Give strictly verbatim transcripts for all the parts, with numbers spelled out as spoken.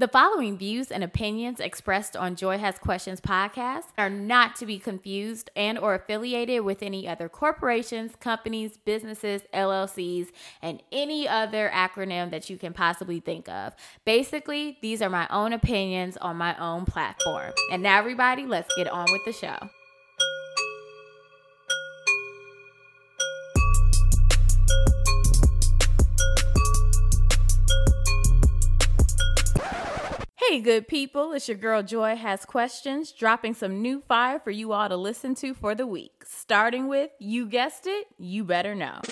The following views and opinions expressed on Joy Has Questions podcast are not to be confused and or affiliated with any other corporations, companies, businesses, L L Cs, and any other acronym that you can possibly think of. Basically, these are my own opinions on my own platform. And now, everybody, let's get on with the show. Hey, good people, it's your girl Joy Has Questions, dropping some new fire for you all to listen to for the week. Starting with, you guessed it, you better know.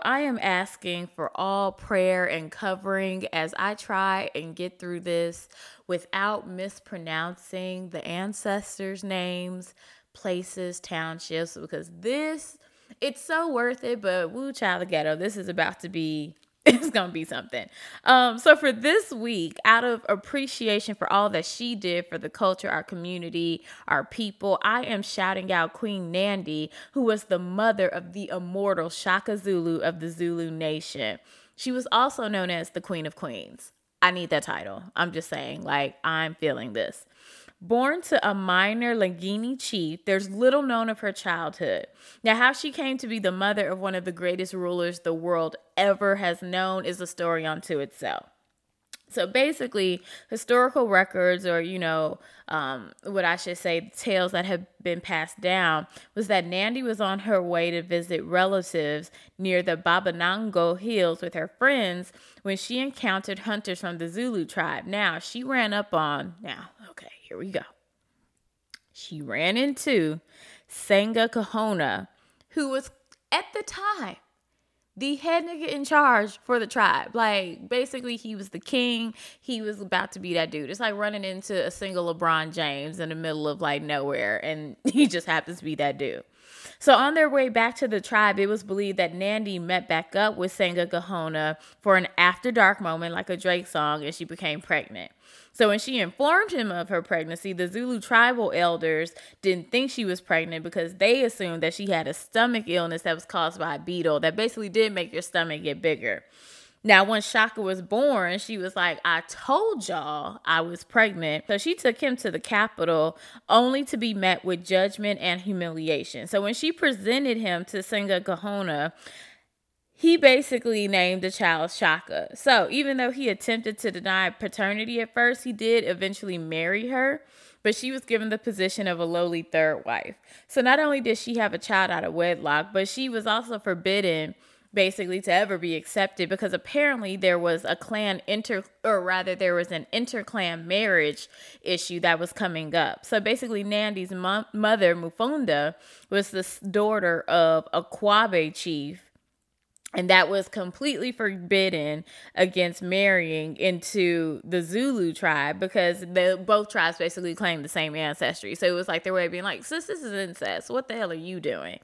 I am asking for all prayer and covering as I try and get through this without mispronouncing the ancestors' names, places, townships, because this, it's so worth it, but woo, child of ghetto, this is about to be... It's going to be something. Um, so for this week, out of appreciation for all that she did for the culture, our community, our people, I am shouting out Queen Nandi, who was the mother of the immortal Shaka Zulu of the Zulu Nation. She was also known as the Queen of Queens. I need that title. I'm just saying, like, I'm feeling this. Born to a minor Langeni chief, there's little known of her childhood. Now, how she came to be the mother of one of the greatest rulers the world ever has known is a story unto itself. So basically, historical records, or, you know, um, what I should say, tales that have been passed down, was that Nandi was on her way to visit relatives near the Babanango Hills with her friends when she encountered hunters from the Zulu tribe. Now, she ran up on, now, okay, here we go. She ran into Senzangakhona, who was, at the time, the head nigga in charge for the tribe. Like, basically, he was the king. He was about to be that dude. It's like running into a single LeBron James in the middle of, like, nowhere, and he just happens to be that dude. So on their way back to the tribe, it was believed that Nandi met back up with Senzangakhona for an after dark moment, like a Drake song, and she became pregnant. So when she informed him of her pregnancy, the Zulu tribal elders didn't think she was pregnant because they assumed that she had a stomach illness that was caused by a beetle that basically did make your stomach get bigger. Now, once Shaka was born, she was like, I told y'all I was pregnant. So she took him to the capital only to be met with judgment and humiliation. So when she presented him to Senzangakhona, he basically named the child Shaka. So even though he attempted to deny paternity at first, he did eventually marry her, but she was given the position of a lowly third wife. So not only did she have a child out of wedlock, but she was also forbidden basically to ever be accepted because apparently there was a clan inter, or rather there was an inter-clan marriage issue that was coming up. So basically Nandi's mo- mother, Mufunda, was the daughter of a Kwabe chief, and that was completely forbidden against marrying into the Zulu tribe because the both tribes basically claimed the same ancestry. So it was like their way of being like, sis, this is incest. What the hell are you doing?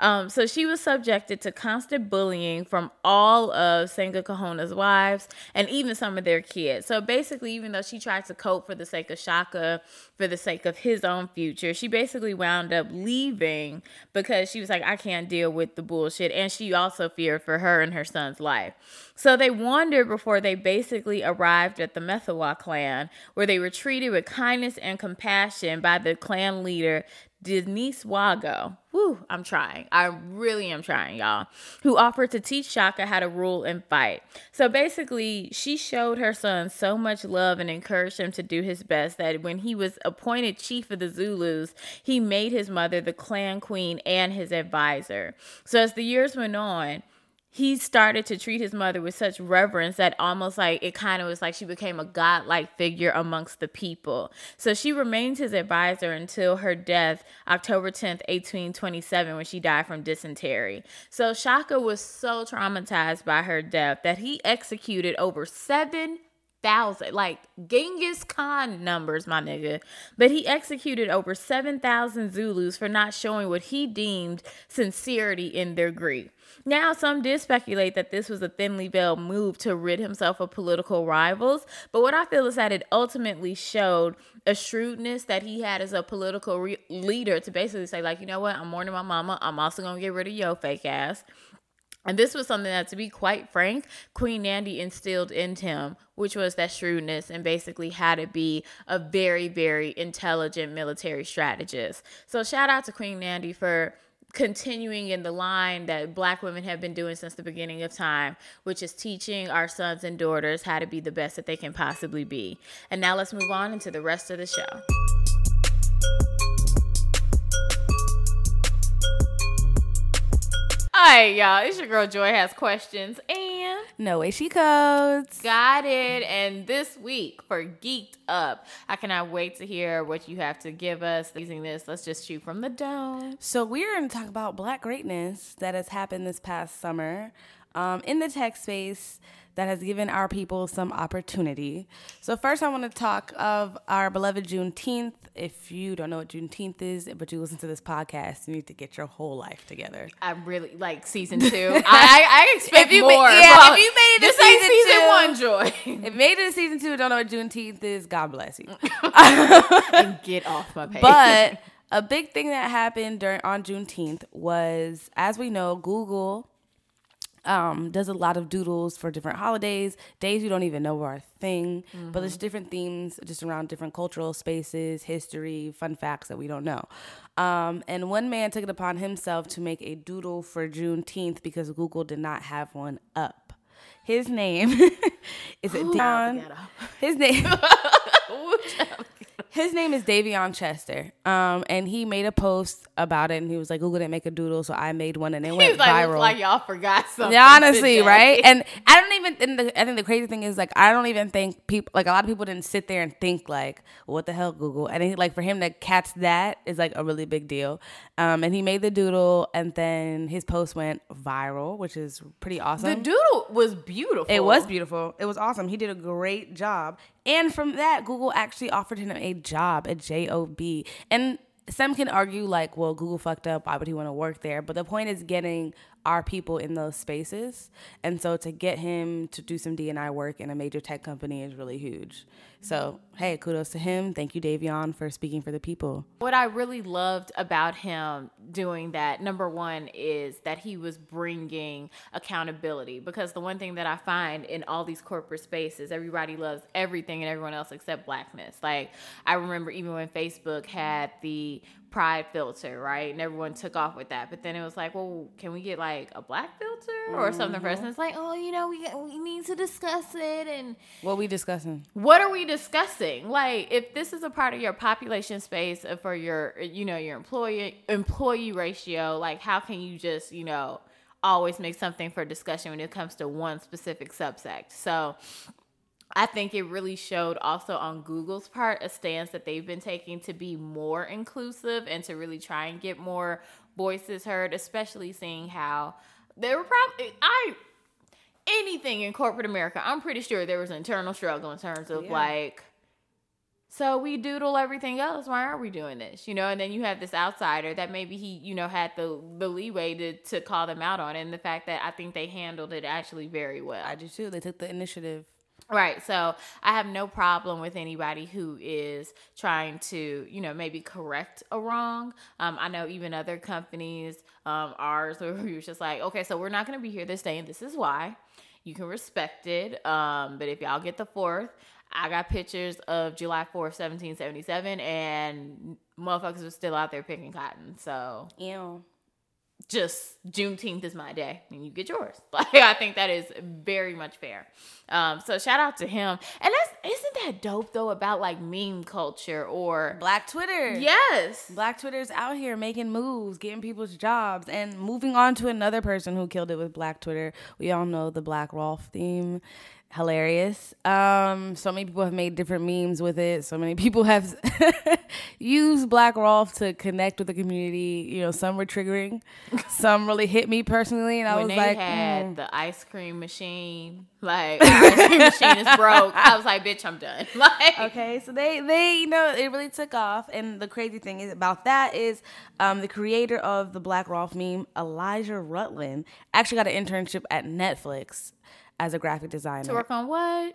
Um, so she was subjected to constant bullying from all of Senzangakhona's wives and even some of their kids. So basically, even though she tried to cope for the sake of Shaka, for the sake of his own future, she basically wound up leaving because she was like, I can't deal with the bullshit. And she also feared for her and her son's life. So they wandered before they basically arrived at the Mthethwa clan, where they were treated with kindness and compassion by the clan leader, Denise Wago. Woo, I'm trying. I really am trying, y'all. Who offered to teach Shaka how to rule and fight. So basically, she showed her son so much love and encouraged him to do his best that when he was appointed chief of the Zulus, he made his mother the clan queen and his advisor. So as the years went on, he started to treat his mother with such reverence that almost like it kind of was like she became a godlike figure amongst the people. So she remained his advisor until her death, October tenth, eighteen twenty-seven, when she died from dysentery. So Shaka was so traumatized by her death that he executed over seven thousand, like Genghis Khan numbers, my nigga. But he executed over seven thousand Zulus for not showing what he deemed sincerity in their grief. Now, some did speculate that this was a thinly veiled move to rid himself of political rivals, but what I feel is that it ultimately showed a shrewdness that he had as a political re- leader to basically say, like, you know what, I'm mourning my mama, I'm also going to get rid of your fake ass. And this was something that, to be quite frank, Queen Nandi instilled into him, which was that shrewdness and basically how to be a very, very intelligent military strategist. So shout out to Queen Nandi for continuing in the line that Black women have been doing since the beginning of time, which is teaching our sons and daughters how to be the best that they can possibly be. And now let's move on into the rest of the show. All right, y'all, it's your girl Joy Has Questions and No Way She Codes. Got it. And this week for Geeked Up, I cannot wait to hear what you have to give us using this. Let's just shoot from the dome. So we're going to talk about Black greatness that has happened this past summer um, in the tech space that has given our people some opportunity. So first I want to talk of our beloved Juneteenth. If you don't know what Juneteenth is, but you listen to this podcast, you need to get your whole life together. I really like season two. I, I expect if you more. Ma- yeah, well, if you made it to this season, ain't season two, one, Joy. If you made it to season two, don't know what Juneteenth is, God bless you. And get off my page. But a big thing that happened during on Juneteenth was, as we know, Google um, does a lot of doodles for different holidays, days we don't even know are a thing, mm-hmm. but there's different themes just around different cultural spaces, history, fun facts that we don't know. Um, and one man took it upon himself to make a doodle for Juneteenth because Google did not have one up. His name is it Davion? His name. His name is Davion Chester, um, and he made a post about it, and he was like, Google didn't make a doodle, so I made one, and it he went was like, viral. Like, y'all forgot something. Yeah, honestly, today. Right? And I don't even, and the, I think the crazy thing is, like, I don't even think people, like, a lot of people didn't sit there and think, like, well, what the hell, Google? And, he, like, for him to catch that is, like, a really big deal. Um, and he made the doodle, and then his post went viral, which is pretty awesome. The doodle was beautiful. It was beautiful. It was awesome. He did a great job. And from that, Google actually offered him a job at J O B. And some can argue like, well, Google fucked up. Why would he want to work there? But the point is getting our people in those spaces. And so to get him to do some D and I work in a major tech company is really huge. So, hey, kudos to him. Thank you, Davion, for speaking for the people. What I really loved about him doing that, number one, is that he was bringing accountability. Because the one thing that I find in all these corporate spaces, everybody loves everything and everyone else except Blackness. Like, I remember even when Facebook had the pride filter, right? And everyone took off with that. But then it was like, well, can we get like a Black filter or mm-hmm. something first? And it's like, oh, you know, we we need to discuss it. And what are we discussing? What are we discussing? Like, if this is a part of your population space for your, you know, your employee employee ratio, like, how can you just, you know, always make something for discussion when it comes to one specific subsect? So I think it really showed also on Google's part a stance that they've been taking to be more inclusive and to really try and get more voices heard, especially seeing how they were probably, I, anything in corporate America, I'm pretty sure there was an internal struggle in terms of yeah. like, so we doodle everything else. Why aren't we doing this? You know, and then you have this outsider that maybe he, you know, had the, the leeway to, to call them out on. And the fact that I think they handled it actually very well. I do too. They took the initiative. Right. So I have no problem with anybody who is trying to, you know, maybe correct a wrong. Um, I know even other companies, um, ours, where we were just like, okay, so we're not going to be here this day and this is why. You can respect it. Um, but if y'all get the fourth, I got pictures of July fourth, seventeen seventy-seven, and motherfuckers were still out there picking cotton. So, ew. Just Juneteenth is my day and you get yours. Like, I think that is very much fair. Um, so shout out to him. And that's, isn't that dope though about like meme culture or Black Twitter? Yes. Black Twitter's out here making moves, getting people's jobs and moving on to another person who killed it with Black Twitter. We all know the Black Rolf theme. Hilarious. Um, so many people have made different memes with it. So many people have used Black Rolf to connect with the community. You know, some were triggering. Some really hit me personally. And I when was they like, had mm. the ice cream machine. Like, ice cream machine is broke. I was like, bitch, I'm done. Like, okay, so they, they, you know, it really took off. And the crazy thing is about that is um, the creator of the Black Rolf meme, Elijah Rutland, actually got an internship at Netflix as a graphic designer. To work on what?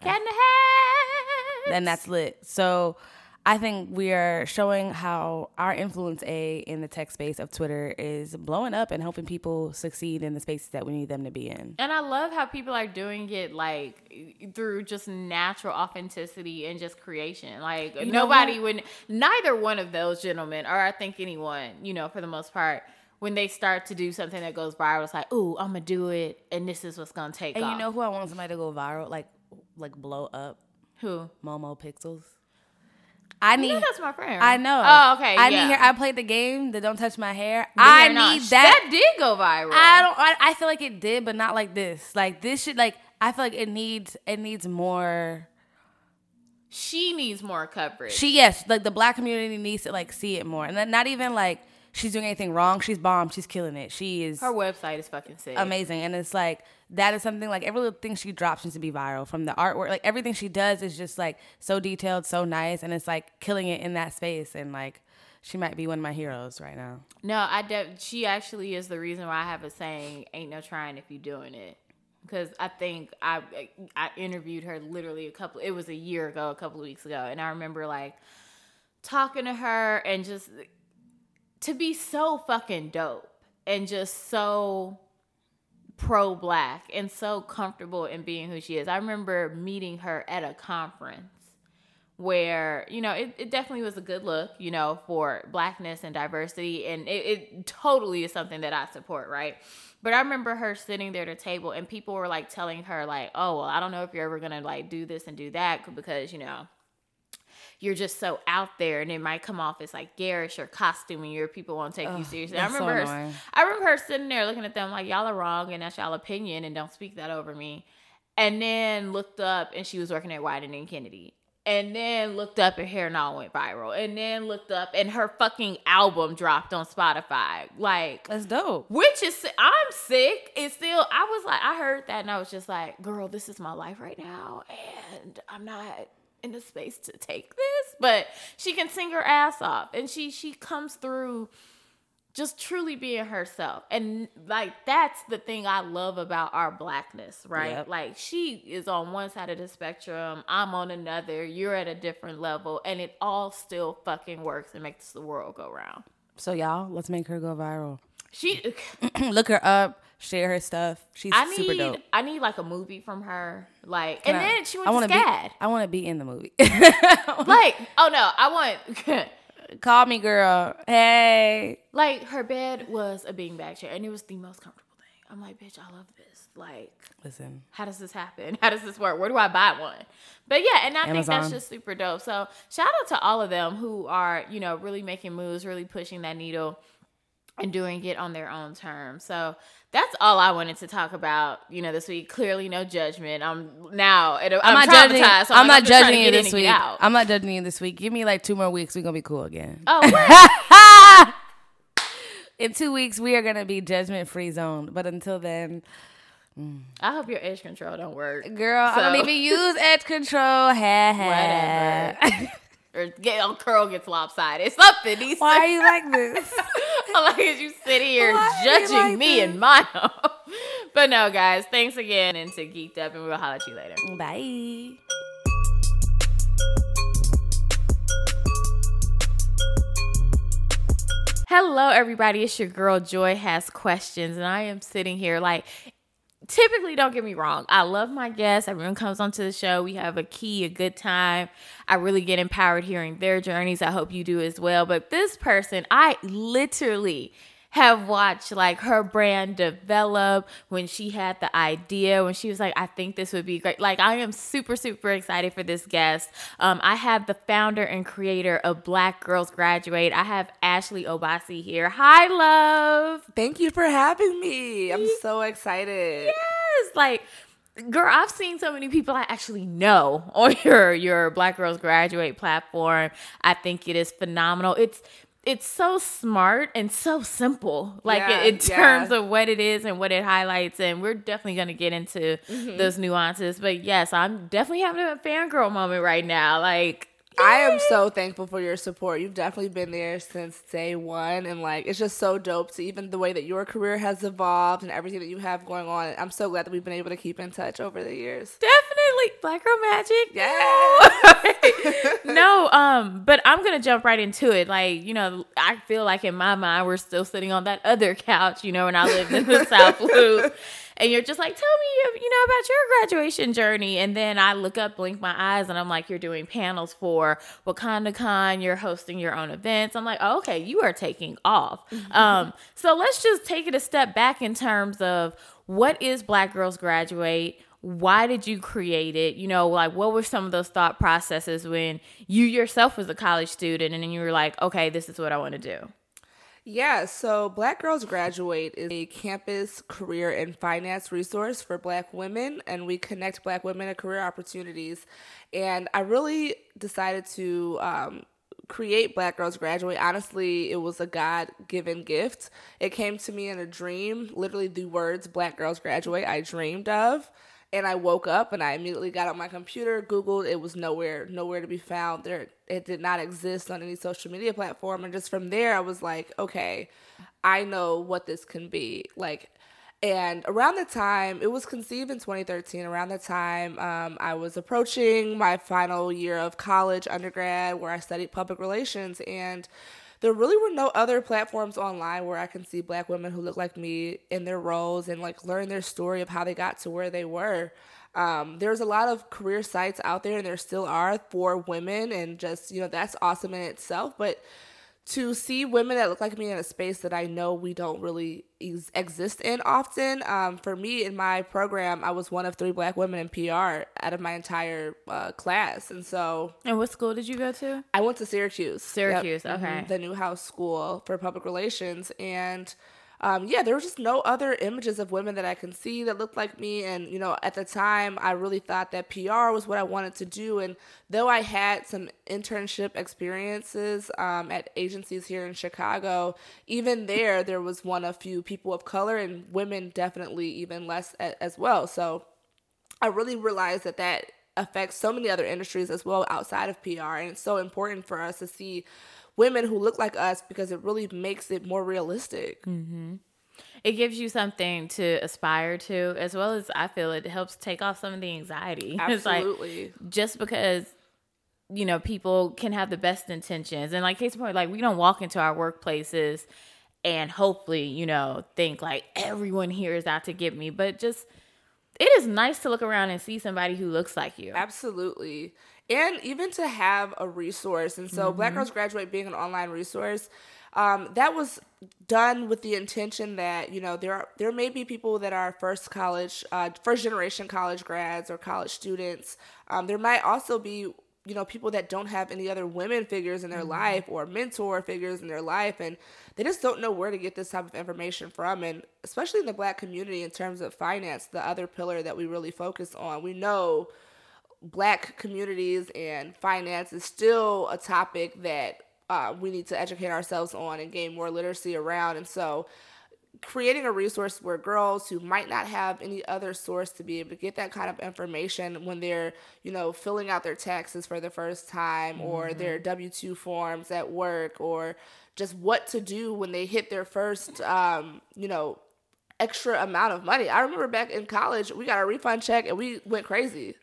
Cat in the Hat. And that's lit. So I think we are showing how our influence A in the tech space of Twitter is blowing up and helping people succeed in the spaces that we need them to be in. And I love how people are doing it like through just natural authenticity and just creation. Like you nobody would, neither one of those gentlemen, or I think anyone, you know, for the most part, when they start to do something that goes viral, it's like, ooh, I'm gonna do it, and this is what's gonna take off. And you know who I want somebody to go viral, like, like blow up? Who? Momo Pixels. I need. You know that's my friend. I know. Oh, okay. I yeah. need. Her, I played the game. The Don't Touch My Hair. They I need not. that. That did go viral. I don't. I, I feel like it did, but not like this. Like this shit. Like I feel like it needs. It needs more. She needs more coverage. She yes. Like the Black community needs to like see it more, and not even like. She's doing anything wrong. She's bomb. She's killing it. She is. Her website is fucking sick. Amazing. And it's like, that is something like every little thing she drops needs to be viral, from the artwork. Like everything she does is just like so detailed, so nice. And it's like killing it in that space. And like, she might be one of my heroes right now. No, I de- she actually is the reason why I have a saying, ain't no trying if you doing it. Because I think I, I interviewed her literally a couple, it was a year ago, a couple of weeks ago. And I remember like talking to her and just, to be so fucking dope and just so pro-Black and so comfortable in being who she is. I remember meeting her at a conference where, you know, it, it definitely was a good look, you know, for Blackness and diversity. And it, it totally is something that I support, right? But I remember her sitting there at a table and people were like telling her like, oh, well, I don't know if you're ever going to like do this and do that because, you know, you're just so out there, and it might come off as like garish or costuming. Your people won't take Ugh, you seriously. I remember, so her, I remember her sitting there looking at them like, y'all are wrong, and that's y'all opinion, and don't speak that over me. And then looked up, and she was working at Wieden and Kennedy. And then looked up, and Hair Now went viral. And then looked up, and her fucking album dropped on Spotify. Like, that's dope. Which is, I'm sick. It's still, I was like, I heard that, and I was just like, girl, this is my life right now, and I'm not in the space to take this, but she can sing her ass off, and she she comes through just truly being herself. And like that's the thing I love about our Blackness, right? Yep. Like she is on one side of the spectrum, I'm on another, you're at a different level, and it all still fucking works and makes the world go round. So y'all, let's make her go viral. She look her up. Share her stuff. She's I need, super dope. I need like a movie from her. Like, and I, then she went I to SCAD. Be, I want to be in the movie. Like, oh no, I want. Call me, girl. Hey. Like, her bed was a beanbag chair, and it was the most comfortable thing. I'm like, bitch, I love this. Like, listen, how does this happen? How does this work? Where do I buy one? But yeah, and I Amazon. think that's just super dope. So shout out to all of them who are, you know, really making moves, really pushing that needle, and doing it on their own terms. So that's all I wanted to talk about, you know, this week. Clearly, no judgment. I'm now, I'm, I'm not traumatized. So I'm, I'm not, not judging you this week. Out. I'm not judging you this week. Give me like two more weeks. We're going to be cool again. Oh, in two weeks, we are going to be judgment-free zone. But until then, mm. I hope your edge control don't work. Girl, so. I don't even use edge control. Whatever. Or get on curl gets lopsided. Something. These Why are you like this? I'm like, as you sit here Why judging like me this? And mine. But no, guys, thanks again and to Geeked Up, and we'll holler at you later. Bye. Hello, everybody. It's your girl, Joy Has Questions, and I am sitting here like, typically, don't get me wrong, I love my guests. Everyone comes onto the show. We have a key, a good time. I really get empowered hearing their journeys. I hope you do as well. But this person, I literally have watched like her brand develop when she had the idea, when she was like, I think this would be great. Like, I am super, super excited for this guest. Um, I have the founder and creator of Black Girls Graduate. I have Ashley Obasi here. Hi, love. Thank you for having me. I'm so excited. Yes. Like, girl, I've seen so many people I actually know on your, your Black Girls Graduate platform. I think it is phenomenal. It's It's so smart and so simple, like yeah, in terms yeah. of what it is and what it highlights. And we're definitely going to get into mm-hmm. those nuances. But yes, I'm definitely having a fangirl moment right now. Like, Yay! I am so thankful for your support. You've definitely been there since day one. And, like, it's just so dope to even the way that your career has evolved and everything that you have going on. I'm so glad that we've been able to keep in touch over the years. Definitely. Black Girl Magic. Yeah. no, um, but I'm going to jump right into it. Like, you know, I feel like in my mind we're still sitting on that other couch, you know, when I lived in the South Loop. And you're just like, tell me, you know, about your graduation journey. And then I look up, blink my eyes, and I'm like, you're doing panels for WakandaCon. You're hosting your own events. I'm like, oh, okay, you are taking off. Mm-hmm. Um, so let's just take it a step back in terms of what is Black Girls Graduate? Why did you create it? You know, like, what were some of those thought processes when you yourself was a college student and then you were like, okay, this is what I want to do? Yeah, so Black Girls Graduate is a campus career and finance resource for Black women, and we connect Black women to career opportunities. And I really decided to um, create Black Girls Graduate. Honestly, it was a God-given gift. It came to me in a dream, literally the words Black Girls Graduate I dreamed of. And I woke up and I immediately got on my computer, Googled. It was nowhere, nowhere to be found. There, it did not exist on any social media platform. And just from there, I was like, okay, I know what this can be. Like, and around the time, it was conceived in twenty thirteen. Around the time um, I was approaching my final year of college, undergrad, where I studied public relations. And there really were no other platforms online where I can see Black women who look like me in their roles and, like, learn their story of how they got to where they were. Um, there's a lot of career sites out there, and there still are, for women, and just, you know, that's awesome in itself. But to see women that look like me in a space that I know we don't really ex- exist in often, um, for me in my program, I was one of three Black women in P R out of my entire uh, class. And so... And what school did you go to? I went to Syracuse. Syracuse, yep. Okay. Mm-hmm. The Newhouse School for Public Relations. And um, yeah, there were just no other images of women that I can see that looked like me. And, you know, at the time, I really thought that P R was what I wanted to do. And though I had some internship experiences um, at agencies here in Chicago, even there, there was one of few people of color, and women definitely even less a- as well. So I really realized that that affects so many other industries as well outside of P R. And it's so important for us to see women who look like us because it really makes it more realistic. Mm-hmm. It gives you something to aspire to, as well as, I feel, it helps take off some of the anxiety. Absolutely. It's like, just because, you know, people can have the best intentions. And, like, case in point, like, we don't walk into our workplaces and hopefully, you know, think like everyone here is out to get me. But just, it is nice to look around and see somebody who looks like you. Absolutely. And even to have a resource. And so mm-hmm. Black Girls Graduate being an online resource, um, that was done with the intention that, you know, there are, there may be people that are first college, uh, first generation college grads or college students. Um, there might also be, you know, people that don't have any other women figures in their mm-hmm. life or mentor figures in their life, and they just don't know where to get this type of information from. And especially in the Black community, in terms of finance, the other pillar that we really focus on, we know Black communities and finance is still a topic that uh, we need to educate ourselves on and gain more literacy around. And so creating a resource where girls who might not have any other source to be able to get that kind of information when they're, you know, filling out their taxes for the first time mm-hmm. or their W two forms at work, or just what to do when they hit their first, um, you know, extra amount of money. I remember back in college, we got a refund check and we went crazy.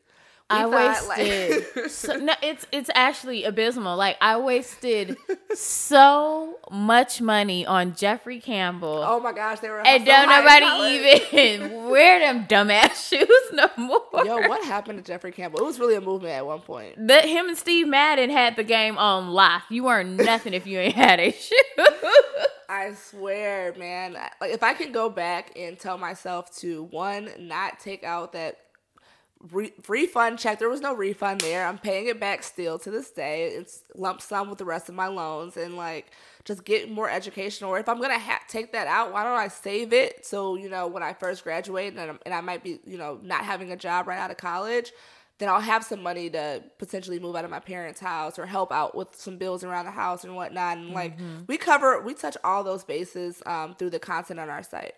We I thought, wasted. Like- so, no, it's it's actually abysmal. Like, I wasted so much money on Jeffrey Campbell. Oh my gosh, they were. And don't nobody even wear them dumbass shoes no more. Yo, what happened to Jeffrey Campbell? It was really a movement at one point. That him and Steve Madden had the game on lock. You weren't nothing if you ain't had a shoe. I swear, man. Like, if I can go back and tell myself to, one, not take out that Re- refund check. There was no refund there. I'm paying it back still to this day. It's lump sum with the rest of my loans, and, like, just get more educational. Or if I'm going to ha- take that out, why don't I save it? So, you know, when I first graduate and, I'm, and I might be, you know, not having a job right out of college, then I'll have some money to potentially move out of my parents' house or help out with some bills around the house and whatnot. And, like, mm-hmm. we cover, we touch all those bases um, through the content on our site.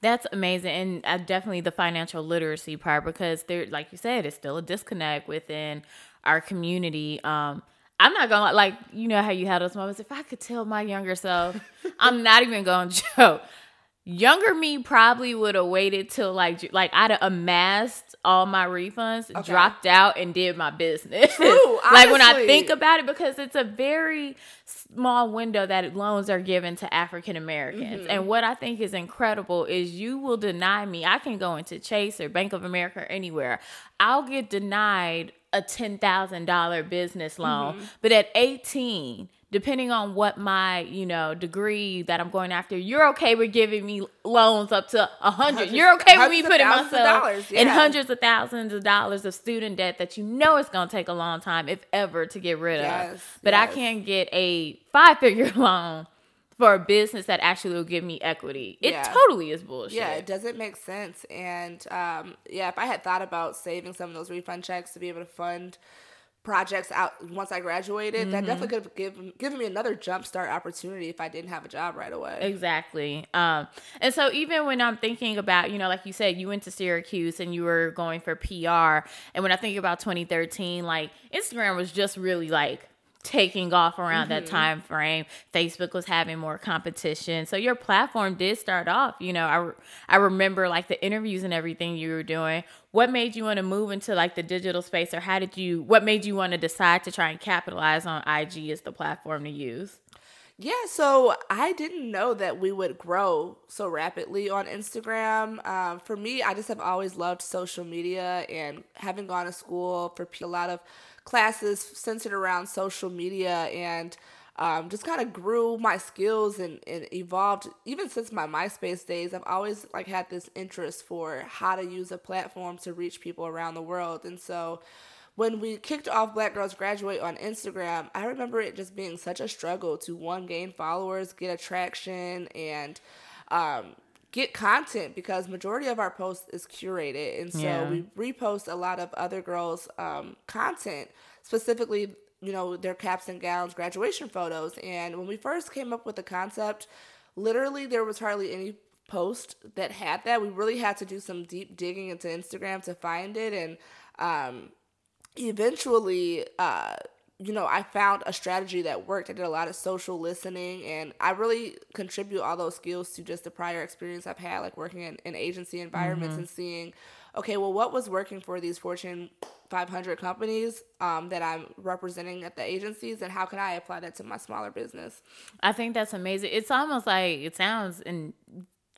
That's amazing. And uh, definitely the financial literacy part, because there, like you said, it's still a disconnect within our community. Um, I'm not going to, like, you know how you had those moments. If I could tell my younger self, I'm not even going to joke. Younger me probably would have waited till like, like I'd have amassed all my refunds, okay. dropped out, and did my business. True, like when I think about it, because it's a very small window that loans are given to African Americans. Mm-hmm. And what I think is incredible is you will deny me. I can go into Chase or Bank of America or anywhere. I'll get denied a ten thousand dollars business loan, mm-hmm. but at eighteen, depending on what my, you know, degree that I'm going after, you're okay with giving me loans up to a hundred. You're okay with me putting myself dollars, yeah. in hundreds of thousands of dollars of student debt that you know it's going to take a long time, if ever, to get rid yes, of. But yes. I can't get a five-figure loan for a business that actually will give me equity. It yeah. totally is bullshit. Yeah, it doesn't make sense. And, um, yeah, if I had thought about saving some of those refund checks to be able to fund projects out once I graduated, mm-hmm. that definitely could have given, given me another jumpstart opportunity if I didn't have a job right away. Exactly. Um, and so even when I'm thinking about, you know, like you said, you went to Syracuse and you were going for P R. And when I think about twenty thirteen, like Instagram was just really like taking off around mm-hmm. that time frame. Facebook was having more competition. So your platform did start off, you know, I, re- I remember like the interviews and everything you were doing. What made you want to move into like the digital space, or how did you, what made you want to decide to try and capitalize on I G as the platform to use? Yeah, so I didn't know that we would grow so rapidly on Instagram. Um, for me, I just have always loved social media, and having gone to school for a lot of classes centered around social media, and um, just kind of grew my skills and, and evolved. Even since my MySpace days, I've always like had this interest for how to use a platform to reach people around the world. And so when we kicked off Black Girls Graduate on Instagram, I remember it just being such a struggle to, one, gain followers, get attraction, and um, get content, because majority of our posts is curated. And so yeah. we repost a lot of other girls' um, content, specifically, you know, their caps and gowns, graduation photos. And when we first came up with the concept, literally there was hardly any post that had that. We really had to do some deep digging into Instagram to find it. And um eventually, uh, you know, I found a strategy that worked. I did a lot of social listening, and I really contribute all those skills to just the prior experience I've had, like working in, in agency environments mm-hmm. and seeing, okay, well, what was working for these Fortune five hundred companies um, that I'm representing at the agencies, and how can I apply that to my smaller business? I think that's amazing. It's almost like, it sounds, and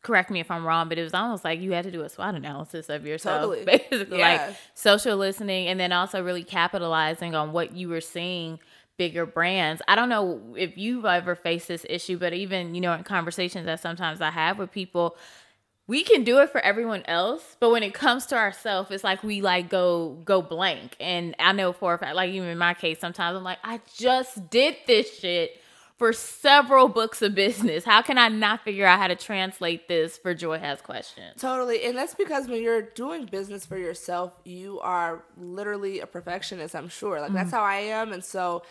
correct me if I'm wrong, but it was almost like you had to do a SWOT analysis of yourself. Totally. Basically, yeah. Like social listening, and then also really capitalizing on what you were seeing bigger brands. I don't know if you've ever faced this issue, but even, you know, in conversations that sometimes I have with people, we can do it for everyone else, but when it comes to ourselves, it's like we like go go blank. And I know for a fact, like even in my case, sometimes I'm like, I just did this shit for several books of business. How can I not figure out how to translate this for Joy Has Questions? Totally. And that's because when you're doing business for yourself, you are literally a perfectionist, I'm sure. Like, mm-hmm. that's how I am. And so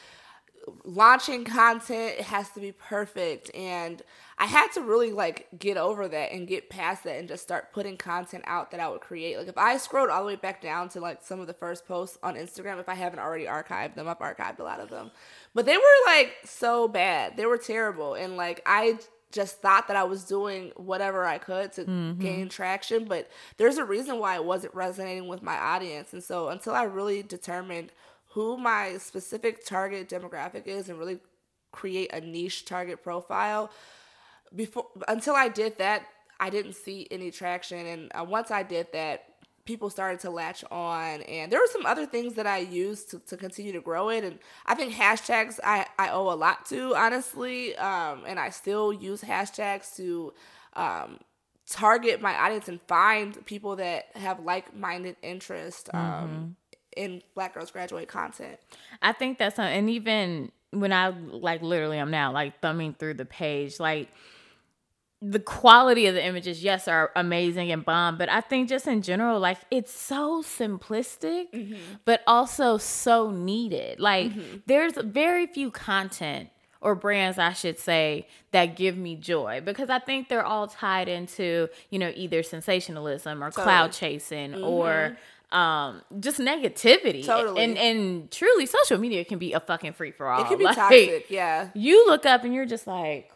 launching content, it has to be perfect. And I had to really, like, get over that and get past that and just start putting content out that I would create. Like, if I scrolled all the way back down to, like, some of the first posts on Instagram, if I haven't already archived them, I've archived a lot of them. But they were, like, so bad. They were terrible. And, like, I just thought that I was doing whatever I could to mm-hmm. gain traction. But there's a reason why it wasn't resonating with my audience. And so until I really determined who my specific target demographic is and really create a niche target profile, before until I did that, I didn't see any traction. And uh, once I did that, people started to latch on. And there were some other things that I used to, to continue to grow it. And I think hashtags I, I owe a lot to, honestly. Um, and I still use hashtags to um, target my audience and find people that have like-minded interests. Um, mm-hmm. in Black Girls Graduate content. I think that's, and even when I, like, literally I'm now, like, thumbing through the page, like, the quality of the images, yes, are amazing and bomb, but I think just in general, like, it's so simplistic, mm-hmm. but also so needed. Like, mm-hmm. there's very few content or brands, I should say, that give me joy, because I think they're all tied into, you know, either sensationalism or so, cloud chasing mm-hmm. or um, just negativity. Totally. And and truly, social media can be a fucking free-for-all. It can be like, toxic, yeah. You look up and you're just like,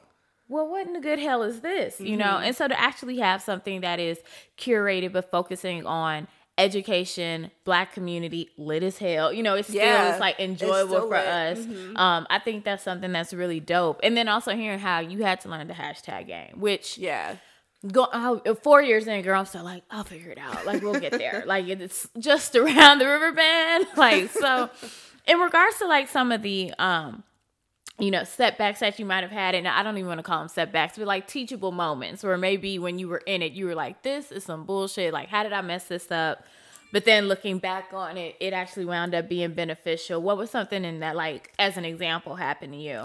well, what in the good hell is this? Mm-hmm. You know? And so to actually have something that is curated but focusing on education, Black community, lit as hell. You know, it's still yeah, it's like enjoyable it's for lit. Us. Mm-hmm. Um, I think that's something that's really dope. And then also hearing how you had to learn the hashtag game, which yeah, go uh, four years in, girl, I'm still like, I'll figure it out. Like we'll get there. Like it's just around the river bend. Like so, in regards to like some of the um, you know, setbacks that you might have had, and I don't even want to call them setbacks, but like teachable moments where maybe when you were in it, you were like, this is some bullshit. Like, how did I mess this up? But then looking back on it, it actually wound up being beneficial. What was something in that, like, as an example, happened to you?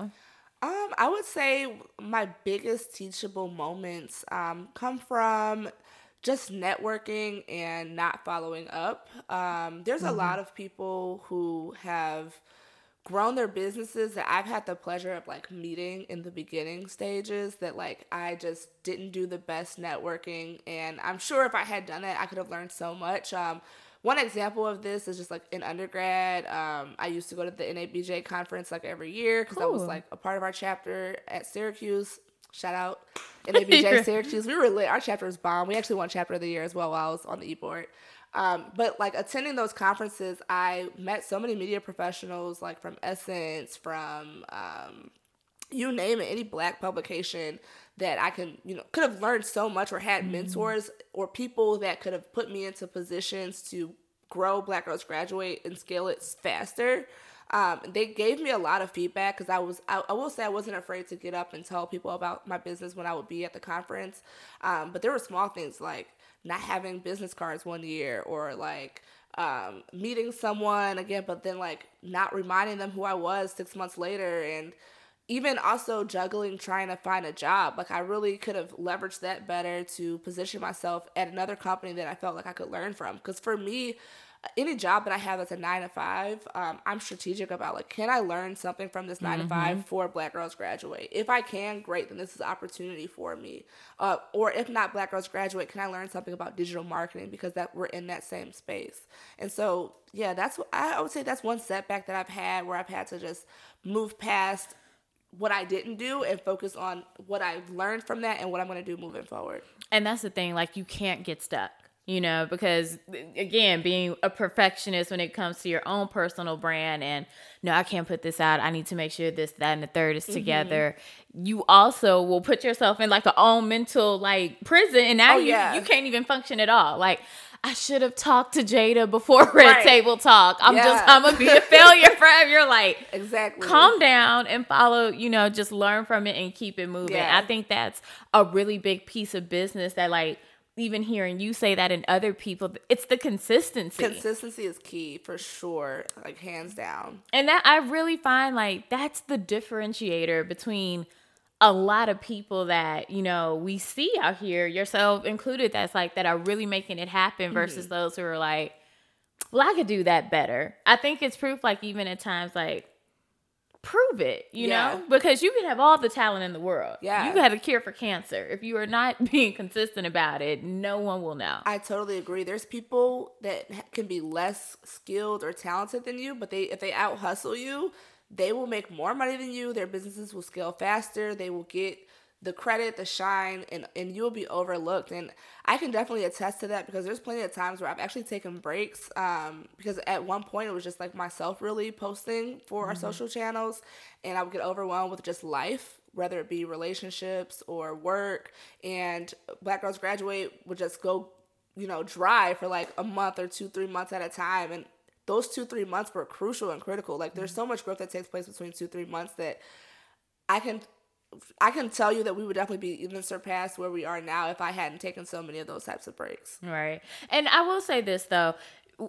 Um, I would say my biggest teachable moments um, come from just networking and not following up. Um, there's mm-hmm. a lot of people who have grown their businesses that I've had the pleasure of like meeting in the beginning stages that like I just didn't do the best networking, and I'm sure if I had done that I could have learned so much. Um, one example of this is just like in undergrad, um, I used to go to the N A B J conference like every year because cool. I was like a part of our chapter at Syracuse. Shout out N A B J Syracuse. We were lit. Our chapter was bomb. We actually won chapter of the year as well while I was on the e-board. Um, but like attending those conferences, I met so many media professionals, like from Essence, from um, you name it, any Black publication that I can, you know, could have learned so much, or had mm-hmm. mentors or people that could have put me into positions to grow Black Girls Graduate and scale it faster. Um, they gave me a lot of feedback because I was, I, I will say I wasn't afraid to get up and tell people about my business when I would be at the conference. Um, but there were small things like not having business cards one year, or like um, meeting someone again, but then like not reminding them who I was six months later. And even also juggling trying to find a job. Like I really could have leveraged that better to position myself at another company that I felt like I could learn from. Because for me, any job that I have that's a nine to five, um, I'm strategic about like, can I learn something from this nine mm-hmm. to five for Black Girls Graduate? If I can, great, then this is an opportunity for me. Uh, or if not Black Girls Graduate, can I learn something about digital marketing? Because that we're in that same space. And so, yeah, that's what I would say. That's one setback that I've had where I've had to just move past what I didn't do and focus on what I've learned from that and what I'm going to do moving forward. And that's the thing, like you can't get stuck. You know, because again, being a perfectionist when it comes to your own personal brand and no, I can't put this out. I need to make sure this, that, and the third is together. Mm-hmm. You also will put yourself in like a own mental like prison, and now oh, you, yeah. you can't even function at all. Like I should have talked to Jada before Red right. Table Talk. I'm yeah. just, I'm going to be a failure forever. You're like, exactly. calm down and follow, you know, just learn from it and keep it moving. Yeah. I think that's a really big piece of business that like, even hearing you say that and other people, it's the consistency. Consistency is key for sure, like hands down. And that I really find like that's the differentiator between a lot of people that, you know, we see out here, yourself included, that's like that are really making it happen versus mm-hmm. those who are like, well, I could do that better. I think it's proof like even at times like, prove it, you yeah. know, because you can have all the talent in the world. Yeah. You can have a cure for cancer. If you are not being consistent about it, no one will know. I totally agree. There's people that can be less skilled or talented than you, but they if they out hustle you, they will make more money than you. Their businesses will scale faster. They will get the credit, the shine, and, and you'll be overlooked. And I can definitely attest to that because there's plenty of times where I've actually taken breaks um, because at one point it was just like myself really posting for mm-hmm. our social channels, and I would get overwhelmed with just life, whether it be relationships or work, and Black Girls Graduate would just go, you know, dry for like a month or two, three months at a time. And those two, three months were crucial and critical. Like there's so much growth that takes place between two, three months that I can I can tell you that we would definitely be even surpassed where we are now if I hadn't taken so many of those types of breaks. Right. And I will say this though,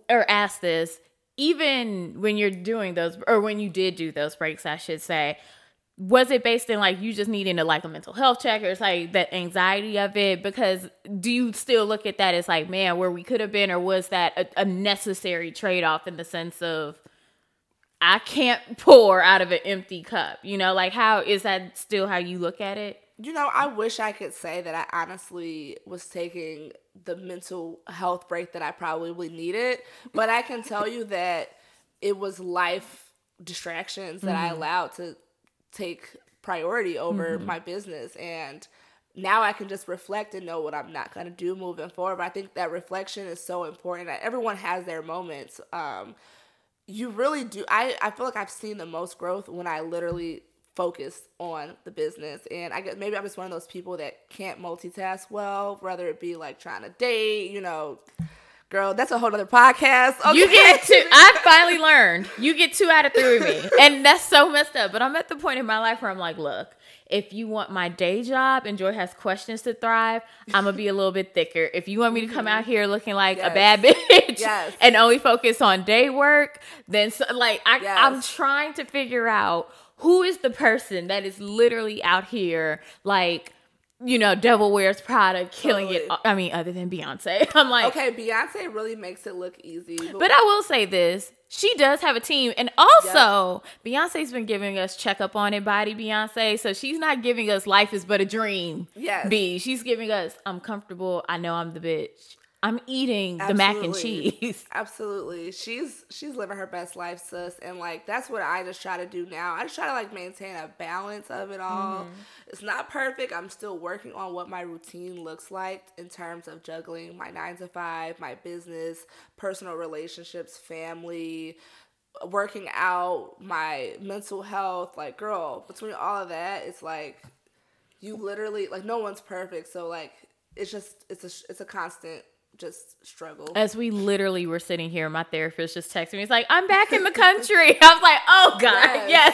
or ask this, even when you're doing those, or when you did do those breaks, I should say, was it based in like you just needing to like a mental health check, or it's like that anxiety of it? Because do you still look at that as like, man, where we could have been, or was that a, a necessary trade-off in the sense of, I can't pour out of an empty cup, you know, like how is that still how you look at it? You know, I wish I could say that I honestly was taking the mental health break that I probably needed. But I can tell you that it was life distractions that mm-hmm. I allowed to take priority over mm-hmm. my business. And now I can just reflect and know what I'm not going to do moving forward. But I think that reflection is so important. Everyone has their moments. Um, you really do. I, I feel like I've seen the most growth when I literally focus on the business. And I guess maybe I'm just one of those people that can't multitask well, whether it be like trying to date, you know. Girl, that's a whole other podcast. Okay. You get two. I finally learned. You get two out of three of me. And that's so messed up. But I'm at the point in my life where I'm like, look, if you want my day job, and Joy has questions to thrive, I'm going to be a little bit thicker. If you want me to come out here looking like yes. a bad bitch yes. and only focus on day work, then so, like I, yes. I'm trying to figure out who is the person that is literally out here like, you know, Devil Wears Prada, killing totally. it. I mean, other than Beyonce. I'm like... Okay, Beyonce really makes it look easy. But, but I will say this. She does have a team. And also, yep. Beyonce's been giving us Check Up On It, Body Beyonce. So she's not giving us Life Is But a Dream. Yes. B. She's giving us, I'm comfortable. I know I'm the bitch. I'm eating Absolutely. the mac and cheese. Absolutely. She's she's living her best life, sis. And, like, that's what I just try to do now. I just try to, like, maintain a balance of it all. Mm-hmm. It's not perfect. I'm still working on what my routine looks like in terms of juggling my nine to five, my business, personal relationships, family, working out, my mental health. Like, girl, between all of that, it's like you literally, like, no one's perfect. So, like, it's just, it's a, it's a constant just struggle. As we literally were sitting here, my therapist just texted me. He's like, I'm back in the country. I was like, oh God, yes.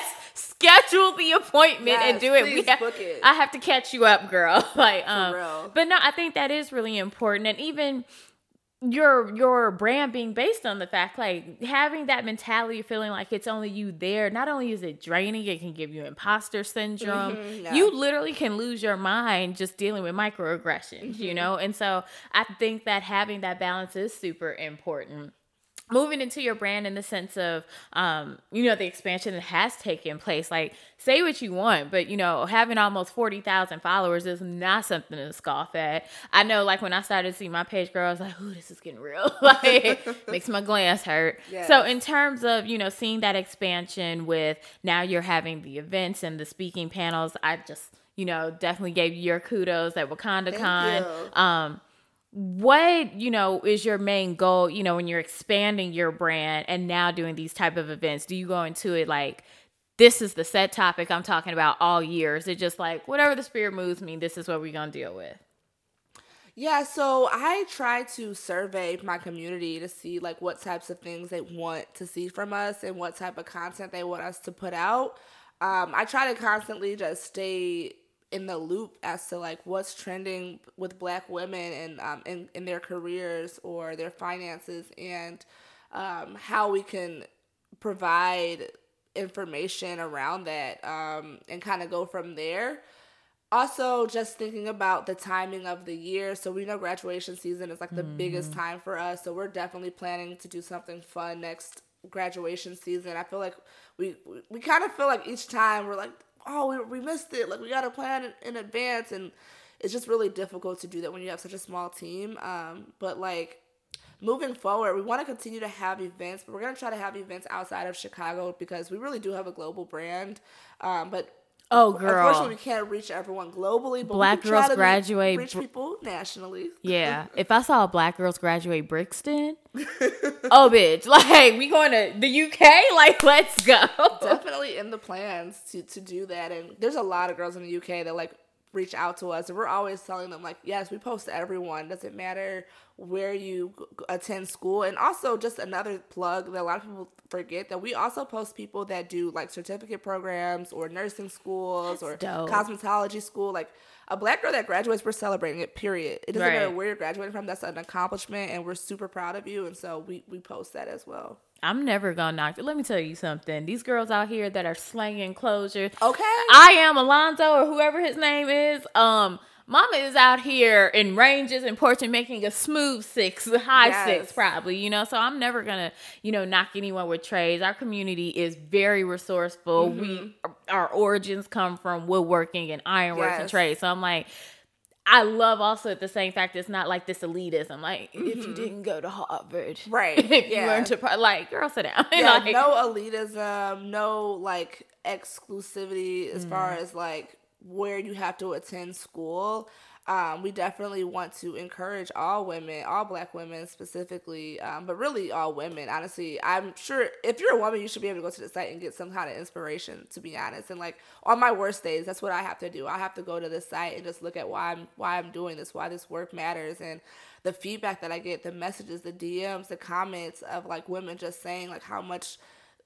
yes. Schedule the appointment yes, and do it. We ha- book it. I have to catch you up, girl. Like, um, For real. But no, I think that is really important. And even your, your brand being based on the fact, like having that mentality of feeling like it's only you there. Not only is it draining, it can give you imposter syndrome. Mm-hmm, no. You literally can lose your mind just dealing with microaggressions, mm-hmm. you know? And so I think that having that balance is super important. Moving into your brand in the sense of, um, you know, the expansion that has taken place. Like, say what you want, but, you know, having almost forty thousand followers is not something to scoff at. I know, like, when I started to see my page, girl, I was like, ooh, this is getting real. Like, makes my glands hurt. Yes. So in terms of, you know, seeing that expansion with now you're having the events and the speaking panels, I just, you know, definitely gave you your kudos at WakandaCon. Um What, you know, is your main goal, you know, when you're expanding your brand and now doing these type of events? Do you go into it like, this is the set topic I'm talking about all year? Is it just like, whatever the spirit moves me, this is what we're going to deal with? Yeah, so I try to survey my community to see, like, what types of things they want to see from us and what type of content they want us to put out. Um, I try to constantly just stay in the loop as to like what's trending with Black women and um in, in their careers or their finances, and um how we can provide information around that um and kind of go from there. Also, just thinking about the timing of the year. So we know graduation season is like the mm. biggest time for us, so we're definitely planning to do something fun next graduation season. I feel like we we, we kind of feel like each time we're like, oh, we, we missed it. Like, we got to plan in, in advance. And it's just really difficult to do that when you have such a small team. Um, but, like, moving forward, we want to continue to have events. But we're going to try to have events outside of Chicago because we really do have a global brand. Um, but, oh, girl. Unfortunately, we can't reach everyone globally. But Black Girls Graduate. Reach people nationally. Yeah. If I saw Black Girls Graduate Brixton, oh, bitch. Like, we going to the U K? Like, let's go. Definitely in the plans to, to do that. And there's a lot of girls in the U K that, like, reach out to us. And we're always telling them, like, yes, we post to everyone. Doesn't matter where you attend school. And also, just another plug that a lot of people forget, that we also post people that do, like, certificate programs or nursing schools That's or dope. cosmetology school. Like, a Black girl that graduates, we're celebrating it, period. It doesn't right. matter where you're graduating from. That's an accomplishment, and we're super proud of you. And so we, we post that as well. I'm never going to knock it. Let me tell you something. These girls out here that are slanging closure. Okay. I am Alonzo or whoever his name is. Um, Mama is out here in ranges and porch and making a smooth six, high yes. six probably, you know. So I'm never going to, you know, knock anyone with trades. Our community is very resourceful. Mm-hmm. We, our origins come from woodworking and ironworks yes. and trades. So I'm like, I love also the same fact it's not like this elitism. Like, mm-hmm. if you didn't go to Harvard. Right. If yeah. you learned to, like, girl, sit down. Yeah, like, no elitism, no, like, exclusivity as mm-hmm. far as, like, where you have to attend school. Um, we definitely want to encourage all women, all black women specifically, um, but really all women. Honestly, I'm sure if you're a woman, you should be able to go to the site and get some kind of inspiration, to be honest. And like on my worst days, that's what I have to do. I have to go to this site and just look at why I'm, why I'm doing this, why this work matters. And the feedback that I get, the messages, the D Ms, the comments of like women just saying like how much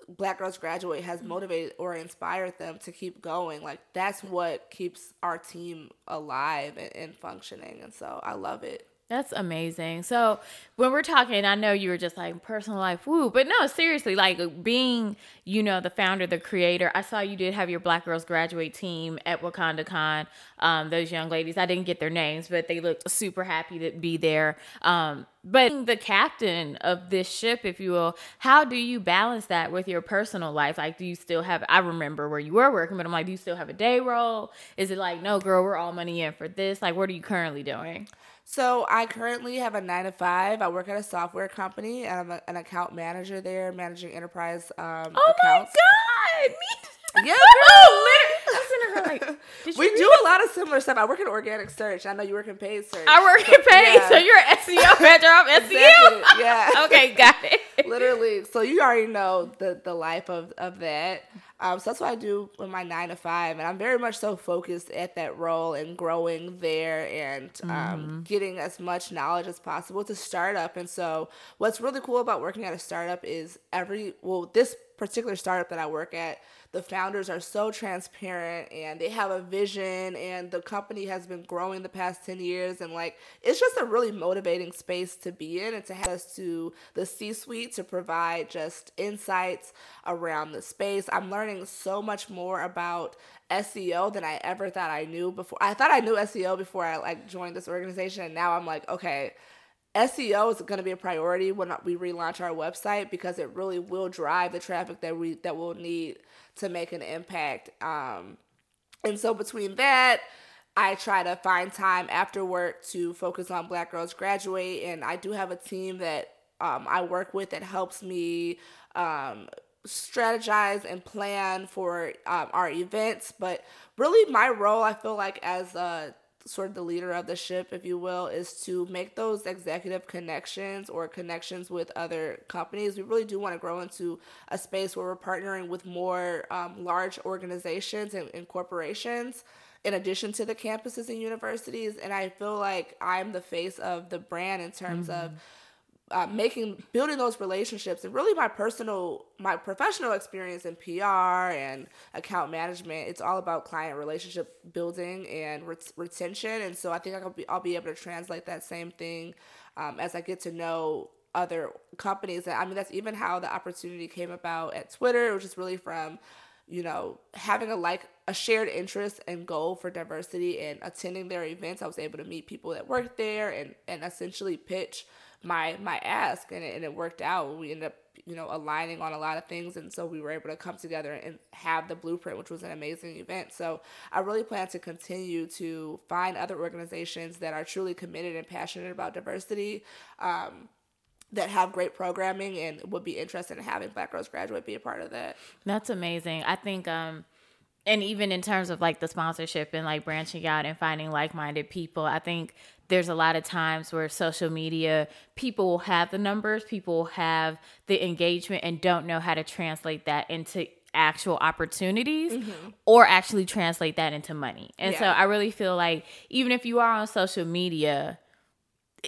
Black Girls Graduate has motivated or inspired them to keep going. Like, that's what keeps our team alive and, and functioning. And so I love it. That's amazing. So when we're talking, I know you were just like personal life, woo, but no, seriously, like being, you know, the founder, the creator, I saw you did have your Black Girls Graduate team at WakandaCon. Um, those young ladies, I didn't get their names, but they looked super happy to be there. Um, but being the captain of this ship, if you will, how do you balance that with your personal life? Like, do you still have, I remember where you were working, but I'm like, do you still have a day role? Is it like, no, girl, we're all money in for this? Like, what are you currently doing? So I currently have a nine to five. I work at a software company, and I'm a, an account manager there, managing enterprise um, oh accounts. Oh my God! Yeah, girl, literally. Her, like, we do a lot of similar stuff. I work in organic search. I know you work in paid search. I work in paid, yeah. So you're an S E O manager. I'm S E O. Exactly. Yeah. Okay, got it. Literally. So you already know the the life of of that. Um, so that's what I do with my nine to five, and I'm very much so focused at that role and growing there and um, mm-hmm. getting as much knowledge as possible to start up. And so what's really cool about working at a startup is every, well, this particular startup that I work at, the founders are so transparent and they have a vision, and the company has been growing the past ten years. And like, it's just a really motivating space to be in and to have us to the C-suite to provide just insights around the space. I'm learning so much more about S E O than I ever thought I knew before. I thought I knew S E O before I like joined this organization, and now I'm like, okay, S E O is going to be a priority when we relaunch our website, because it really will drive the traffic that we that we'll need to make an impact. Um, and so between that, I try to find time after work to focus on Black Girls Graduate, and I do have a team that um, I work with that helps me Um, strategize and plan for um, our events. But really my role, I feel like, as a sort of the leader of the ship, if you will, is to make those executive connections or connections with other companies. We really do want to grow into a space where we're partnering with more um, large organizations and, and corporations, in addition to the campuses and universities. And I feel like I'm the face of the brand in terms mm-hmm. of Uh, making, building those relationships. And really my personal, my professional experience in P R and account management, it's all about client relationship building and ret- retention. And so I think I'll be, I'll be able to translate that same thing um, as I get to know other companies. And I mean, that's even how the opportunity came about at Twitter, which is really from, you know, having a like a shared interest and goal for diversity and attending their events. I was able to meet people that worked there and, and essentially pitch my my ask, and it, and it worked out. We ended up, you know, aligning on a lot of things, and so we were able to come together and have the blueprint, which was an amazing event. So I really plan to continue to find other organizations that are truly committed and passionate about diversity, um, that have great programming, and would be interested in having Black Girls Graduate be a part of that. That's amazing. I think, um, and even in terms of like the sponsorship and like branching out and finding like-minded people, I think there's a lot of times where social media, people will have the numbers, people will have the engagement, and don't know how to translate that into actual opportunities mm-hmm. or actually translate that into money. And yeah. so I really feel like even if you are on social media,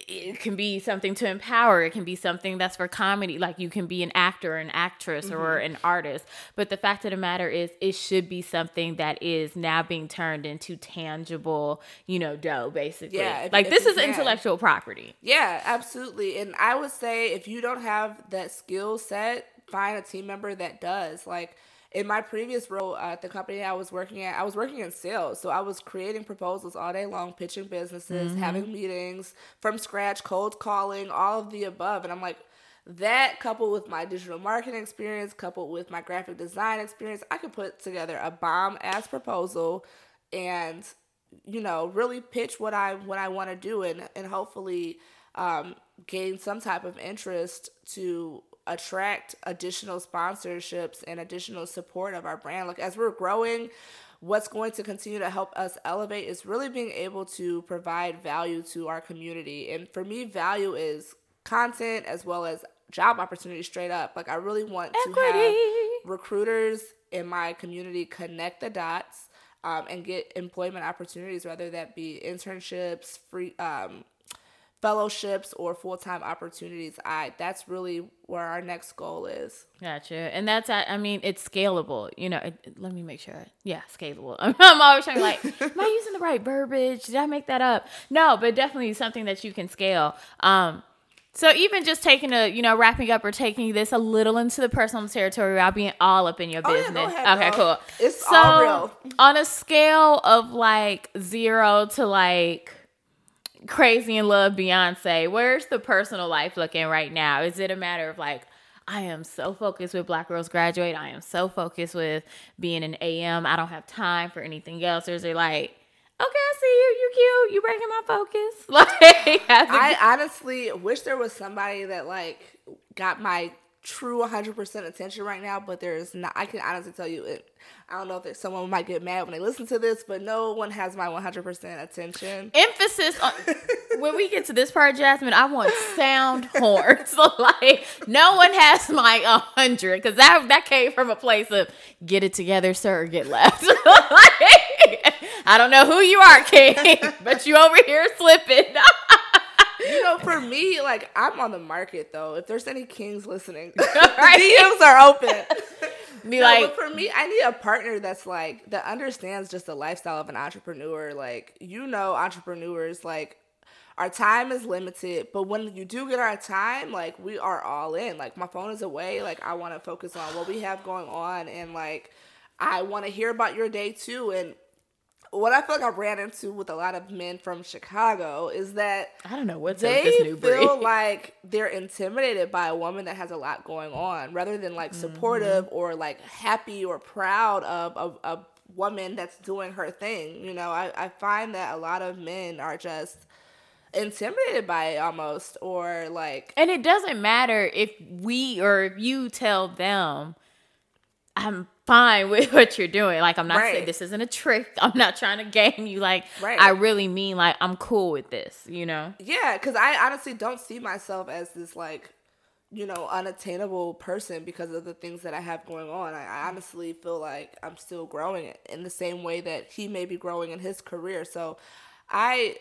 it can be something to empower. It can be something that's for comedy. Like, you can be an actor, an actress, mm-hmm. or an artist. But the fact of the matter is, it should be something that is now being turned into tangible, you know, dough, basically. Yeah, if, like, if this is can. intellectual property. Yeah, absolutely. And I would say if you don't have that skill set, find a team member that does. Like, in my previous role uh, at the company I was working at, I was working in sales. So I was creating proposals all day long, pitching businesses, mm-hmm. having meetings from scratch, cold calling, all of the above. And I'm like, that coupled with my digital marketing experience, coupled with my graphic design experience, I could put together a bomb-ass proposal and you know, really pitch what I what I want to do, and and hopefully um, gain some type of interest to attract additional sponsorships and additional support of our brand. Like, as we're growing, what's going to continue to help us elevate is really being able to provide value to our community. And for me, value is content as well as job opportunities straight up. Like, I really want Equity. to have recruiters in my community connect the dots um, and get employment opportunities, whether that be internships, free um, fellowships, or full-time opportunities. I that's really where our next goal is. Gotcha. And that's, I mean, it's scalable. You know, it, let me make sure. Yeah, scalable. I'm always trying to like, am I using the right verbiage? Did I make that up? No, but definitely something that you can scale. Um, So even just taking a, you know, wrapping up or taking this a little into the personal territory without being all up in your oh, business. Yeah, go ahead, okay, girl. Cool. It's so, all real. On a scale of like zero to like crazy in love Beyonce, where's the personal life looking right now? Is it a matter of like, I am so focused with Black Girls Graduate. I am so focused with being an A M. I don't have time for anything else. Or is it like, okay, I see you. You cute. You breaking my focus. Like, I honestly wish there was somebody that like got my true one hundred percent attention right now, but there is not. I can honestly tell you, it, I don't know if someone might get mad when they listen to this, but no one has my one hundred percent attention. Emphasis on when we get to this part, Jasmine. I want sound horns. Like, no one has my one hundred, because that that came from a place of get it together, sir, or get left. Like, I don't know who you are, King, but you over here slipping. You know, for me, like, I'm on the market, though. If there's any Kings listening, right? D Ms are open. Be no, like, but for me, I need a partner that's, like, that understands just the lifestyle of an entrepreneur. Like, you know, entrepreneurs, like, our time is limited, but when you do get our time, like, we are all in. Like, my phone is away. Like, I want to focus on what we have going on, and, like, I want to hear about your day, too, and what I feel like I ran into with a lot of men from Chicago is that I don't know what's they up this new breed. Feel like they're intimidated by a woman that has a lot going on, rather than like supportive mm-hmm. or like happy or proud of a, a woman that's doing her thing. You know, I, I find that a lot of men are just intimidated by it almost, or like, and it doesn't matter if we or if you tell them I'm fine with what you're doing. Like, I'm not right. saying this isn't a trick. I'm not trying to game you. Like, right. I really mean, like, I'm cool with this, you know? Yeah, because I honestly don't see myself as this, like, you know, unattainable person because of the things that I have going on. I, I honestly feel like I'm still growing in the same way that he may be growing in his career. So I,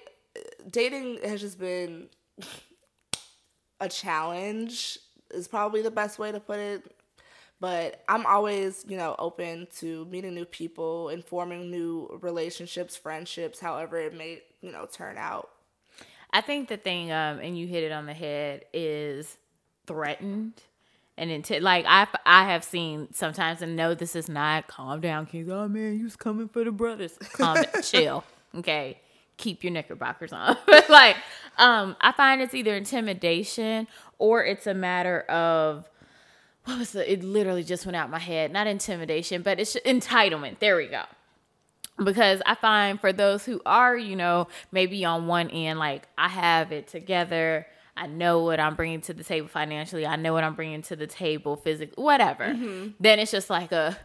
dating has just been a challenge is probably the best way to put it. But I'm always, you know, open to meeting new people and forming new relationships, friendships, however it may, you know, turn out. I think the thing, um, and you hit it on the head, is threatened and intent. Like, I, I have seen sometimes, and no, this is not, calm down, kids. Oh, man, you was coming for the brothers. Calm down, chill, okay? Keep your knickerbockers on. Like, um, I find it's either intimidation or it's a matter of, what was the, it literally just went out my head. Not intimidation, but it's entitlement. There we go. Because I find for those who are, you know, maybe on one end, like, I have it together. I know what I'm bringing to the table financially. I know what I'm bringing to the table physically, whatever. Mm-hmm. Then it's just like a,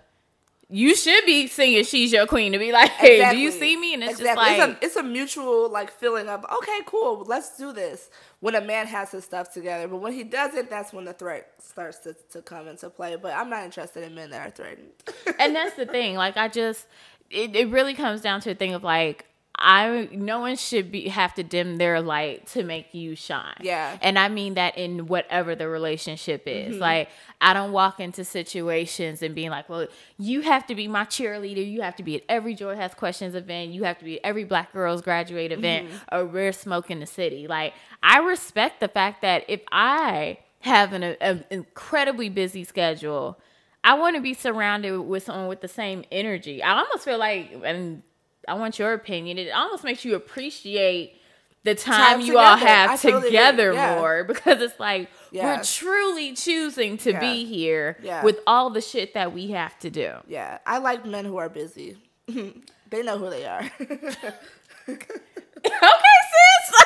you should be singing She's Your Queen to be like, hey, exactly. do you see me? And it's exactly. just like... It's a, it's a mutual like feeling of, okay, cool, let's do this when a man has his stuff together. But when he doesn't, that's when the threat starts to, to come into play. But I'm not interested in men that are threatened. And that's the thing. Like, I just... It, it really comes down to a thing of like, I no one should be have to dim their light to make you shine. Yeah. And I mean that in whatever the relationship is. Mm-hmm. Like, I don't walk into situations and being like, well, you have to be my cheerleader. You have to be at every Joy Has Questions event. You have to be at every Black Girls Graduate event mm-hmm. or we're smoking the city. Like, I respect the fact that if I have an, a, an incredibly busy schedule, I want to be surrounded with someone with the same energy. I almost feel like... and. I want your opinion. It almost makes you appreciate the time, time you together. all have I together totally yeah. more, because it's like, yes. we're truly choosing to yeah. be here yeah. with all the shit that we have to do. Yeah. I like men who are busy. They know who they are. Okay, sis.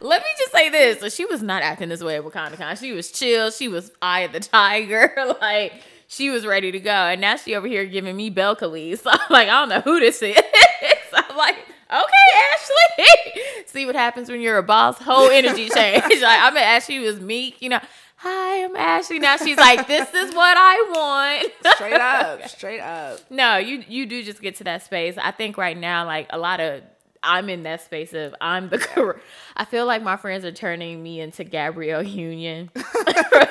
Let me just say this. She was not acting this way at WakandaCon. She was chill. She was eye of the tiger. Like, she was ready to go. And now she over here giving me Belcalis. So I'm like, I don't know who this is. So I'm like, okay, Ashley. See what happens when you're a boss. Whole energy change. Like, I mean, Ashley was meek, you know. Hi, I'm Ashley. Now she's like, this is what I want. Straight up. Straight up. No, you you do just get to that space. I think right now, like, a lot of, I'm in that space of, I'm the, I feel like my friends are turning me into Gabrielle Union.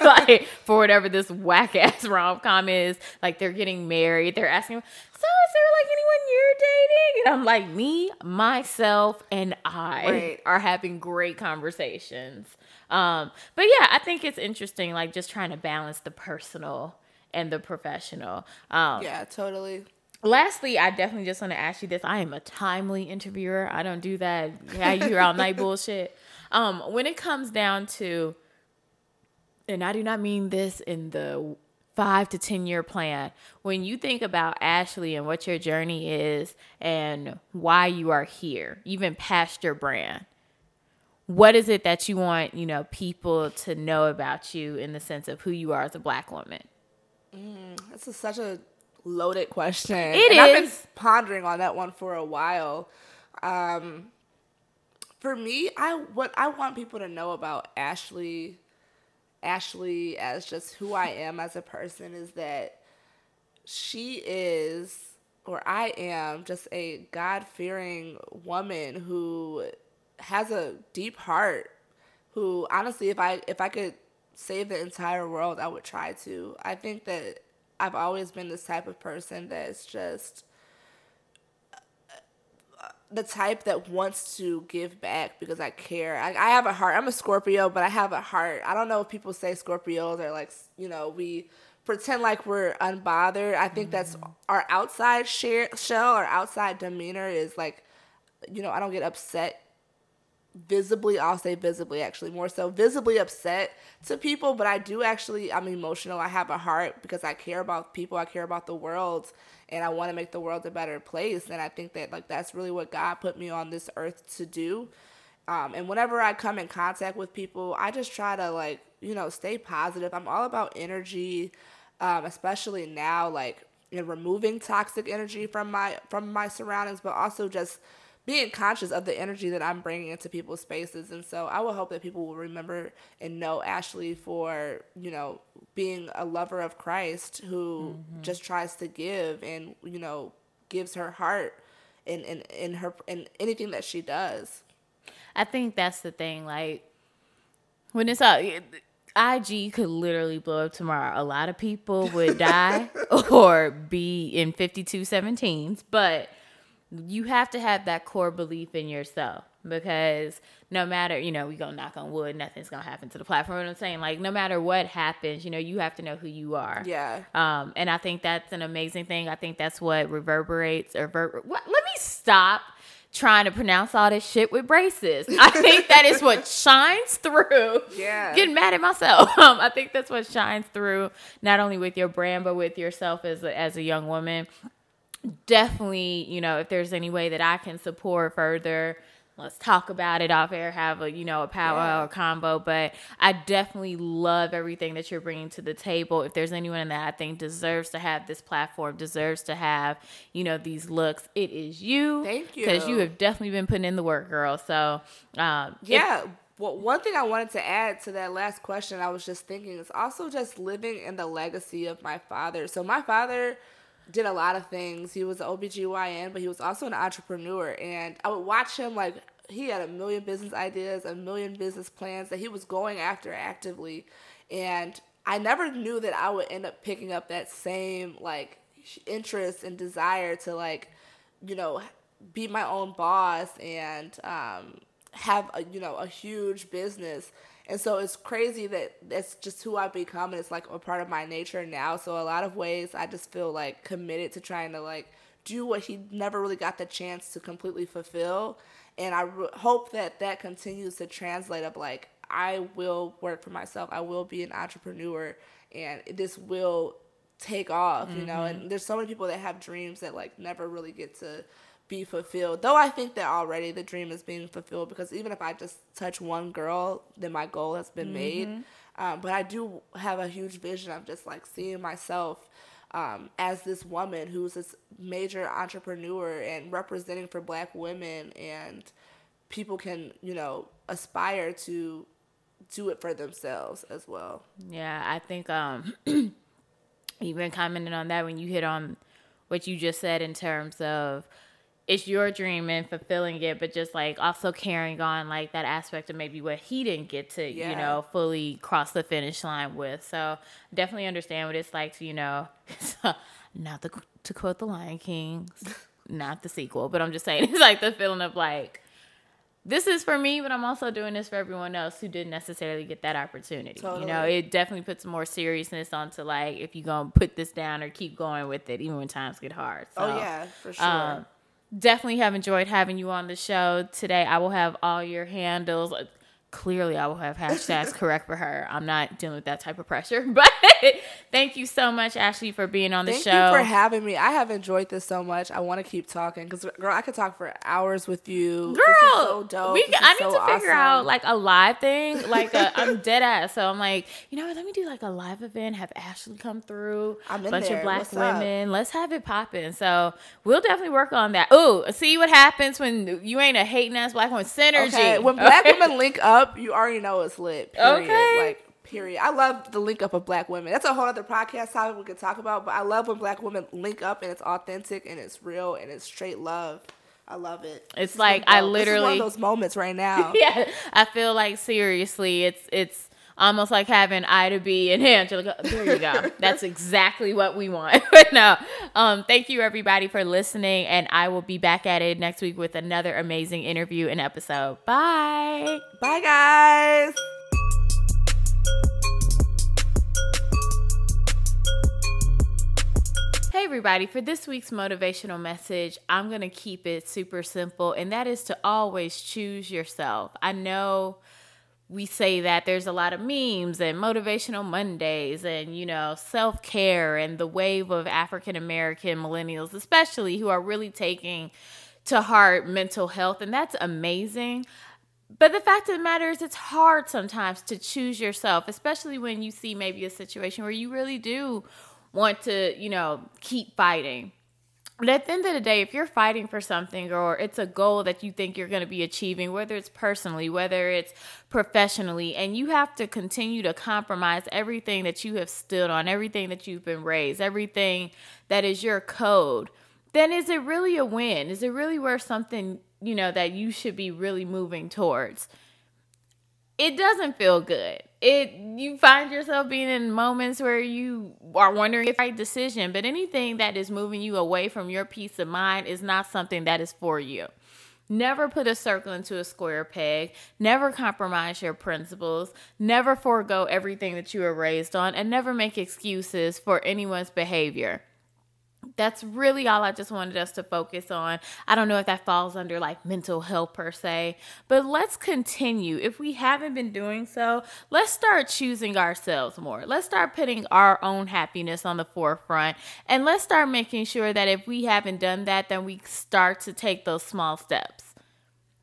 Like, for whatever this whack-ass rom-com is. Like, they're getting married. They're asking, so is there, like, anyone you're dating? And I'm like, me, myself, and I right. are having great conversations. Um, but yeah, I think it's interesting, like, just trying to balance the personal and the professional. Um, yeah, totally. Lastly, I definitely just want to ask you this. I am a timely interviewer. I don't do that. Yeah, you hear all night bullshit. Um, when it comes down to, and I do not mean this in the five to ten year plan, when you think about Ashley and what your journey is and why you are here, even past your brand, what is it that you want, you know, people to know about you in the sense of who you are as a Black woman? Mm, this is such a loaded question. It and is. I've been pondering on that one for a while. Um, for me, I what I want people to know about Ashley, Ashley as just who I am as a person is that she is, or I am, just a God-fearing woman who has a deep heart, who honestly, if I if I could save the entire world, I would try to. I think that I've always been this type of person that's just the type that wants to give back because I care. I, I have a heart. I'm a Scorpio, but I have a heart. I don't know if people say Scorpios are like, you know, we pretend like we're unbothered. I think mm-hmm. that's our outside share, shell, our outside demeanor is like, you know, I don't get upset. Visibly, I'll say visibly, actually, more so visibly upset to people, but I do actually, I'm emotional. I have a heart because I care about people. I care about the world, and I want to make the world a better place. And I think that, like, that's really what God put me on this earth to do. Um, and whenever I come in contact with people, I just try to, like, you know, stay positive. I'm all about energy, um, especially now, like, in removing toxic energy from my from my surroundings, but also just being conscious of the energy that I'm bringing into people's spaces. And so I will hope that people will remember and know Ashley for, you know, being a lover of Christ who mm-hmm. just tries to give and, you know, gives her heart in, in, in her, in anything that she does. I think that's the thing. Like, when it's all, I G could literally blow up tomorrow. A lot of people would die or be in fifty-two seventeens, but you have to have that core belief in yourself because no matter, you know, we gonna knock on wood, nothing's gonna happen to the platform. You know what I'm saying? Like, no matter what happens, you know, you have to know who you are. Yeah. Um, and I think that's an amazing thing. I think that's what reverberates or ver- what? Let me stop trying to pronounce all this shit with braces. I think that is what shines through. Yeah. Getting mad at myself. Um, I think that's what shines through not only with your brand, but with yourself as a, as a young woman. Definitely, you know, if there's any way that I can support further, let's talk about it off air, have a, you know, a power yeah. or combo. But I definitely love everything that you're bringing to the table. If there's anyone that I think deserves to have this platform, deserves to have, you know, these looks, it is you. Thank you. Because you have definitely been putting in the work, girl. So, um, yeah. If- Well, one thing I wanted to add to that last question, I was just thinking, is also just living in the legacy of my father. So my father did a lot of things. He was an O B G Y N, but he was also an entrepreneur. And I would watch him, like, he had a million business ideas, a million business plans that he was going after actively. And I never knew that I would end up picking up that same, like, interest and desire to, like, you know, be my own boss and um, have, a, you know, a huge business. And so it's crazy that that's just who I've become, and it's like a part of my nature now. So a lot of ways I just feel like committed to trying to like do what he never really got the chance to completely fulfill. And I re- hope that that continues to translate of like, I will work for myself. I will be an entrepreneur, and this will take off, mm-hmm. you know, and there's so many people that have dreams that like never really get to be fulfilled. Though I think that already the dream is being fulfilled, because even if I just touch one girl, then my goal has been mm-hmm. made. Um, but I do have a huge vision of just like seeing myself um, as this woman who's this major entrepreneur and representing for Black women, and people can, you know, aspire to do it for themselves as well. Yeah, I think um, even commenting on that when you hit on what you just said in terms of it's your dream and fulfilling it, but just like also carrying on like that aspect of maybe what he didn't get to, yeah. you know, fully cross the finish line with. So definitely understand what it's like to, you know, not the, to quote the Lion King, not the sequel, but I'm just saying it's like the feeling of like, this is for me, but I'm also doing this for everyone else who didn't necessarily get that opportunity. Totally. You know, it definitely puts more seriousness onto, like, if you're going to put this down or keep going with it, even when times get hard. So, oh, yeah, for sure. Um, definitely have enjoyed having you on the show today. I will have all your handles. Clearly, I will have hashtags correct for her. I'm not dealing with that type of pressure. But thank you so much, Ashley, for being on the thank show. Thank you for having me. I have enjoyed this so much. I want to keep talking because, girl, I could talk for hours with you. Girl, this is so dope. We, I need so to figure awesome. out like a live thing. Like a, I'm dead ass. So I'm like, you know what? Let me do like a live event. Have Ashley come through. I'm in bunch there. of Black What's women. Up? Let's have it popping. So we'll definitely work on that. Ooh, see what happens when you ain't a hating ass Black woman. Synergy. Okay. When Black okay. women link up, you already know it's lit. Period. Okay. Like. Period. I love the link up of Black women. That's a whole other podcast topic we could talk about, but I love when Black women link up and it's authentic and it's real and it's straight love. I love it. It's, it's like, I literally... It's one of those moments right now. Yeah. I feel like, seriously, it's it's almost like having Ida B and Angela. There you go. That's exactly what we want. But no. Um, thank you, everybody, for listening, and I will be back at it next week with another amazing interview and episode. Bye. Bye, guys. Hey everybody, for this week's motivational message, I'm going to keep it super simple, and that is to always choose yourself. I know we say that there's a lot of memes and motivational Mondays and, you know, self-care and the wave of African American millennials, especially, who are really taking to heart mental health, and that's amazing. But the fact of the matter is it's hard sometimes to choose yourself, especially when you see maybe a situation where you really do want to, you know, keep fighting. But at the end of the day, if you're fighting for something or it's a goal that you think you're going to be achieving, whether it's personally, whether it's professionally, and you have to continue to compromise everything that you have stood on, everything that you've been raised, everything that is your code, then is it really a win? Is it really worth something, you know, that you should be really moving towards? It doesn't feel good. It you find yourself being in moments where you are wondering if it's the right decision, but anything that is moving you away from your peace of mind is not something that is for you. Never put a circle into a square peg. Never compromise your principles. Never forego everything that you were raised on, and never make excuses for anyone's behavior. That's really all I just wanted us to focus on. I don't know if that falls under like mental health per se, but let's continue. If we haven't been doing so, let's start choosing ourselves more. Let's start putting our own happiness on the forefront. And let's start making sure that if we haven't done that, then we start to take those small steps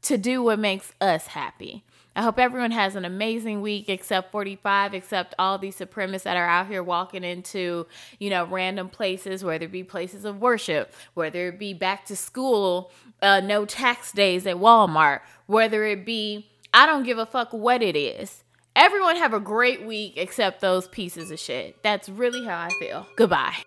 to do what makes us happy. I hope everyone has an amazing week, except forty-five, except all these supremacists that are out here walking into, you know, random places, whether it be places of worship, whether it be back to school, uh, no tax days at Walmart, whether it be, I don't give a fuck what it is. Everyone have a great week except those pieces of shit. That's really how I feel. Goodbye.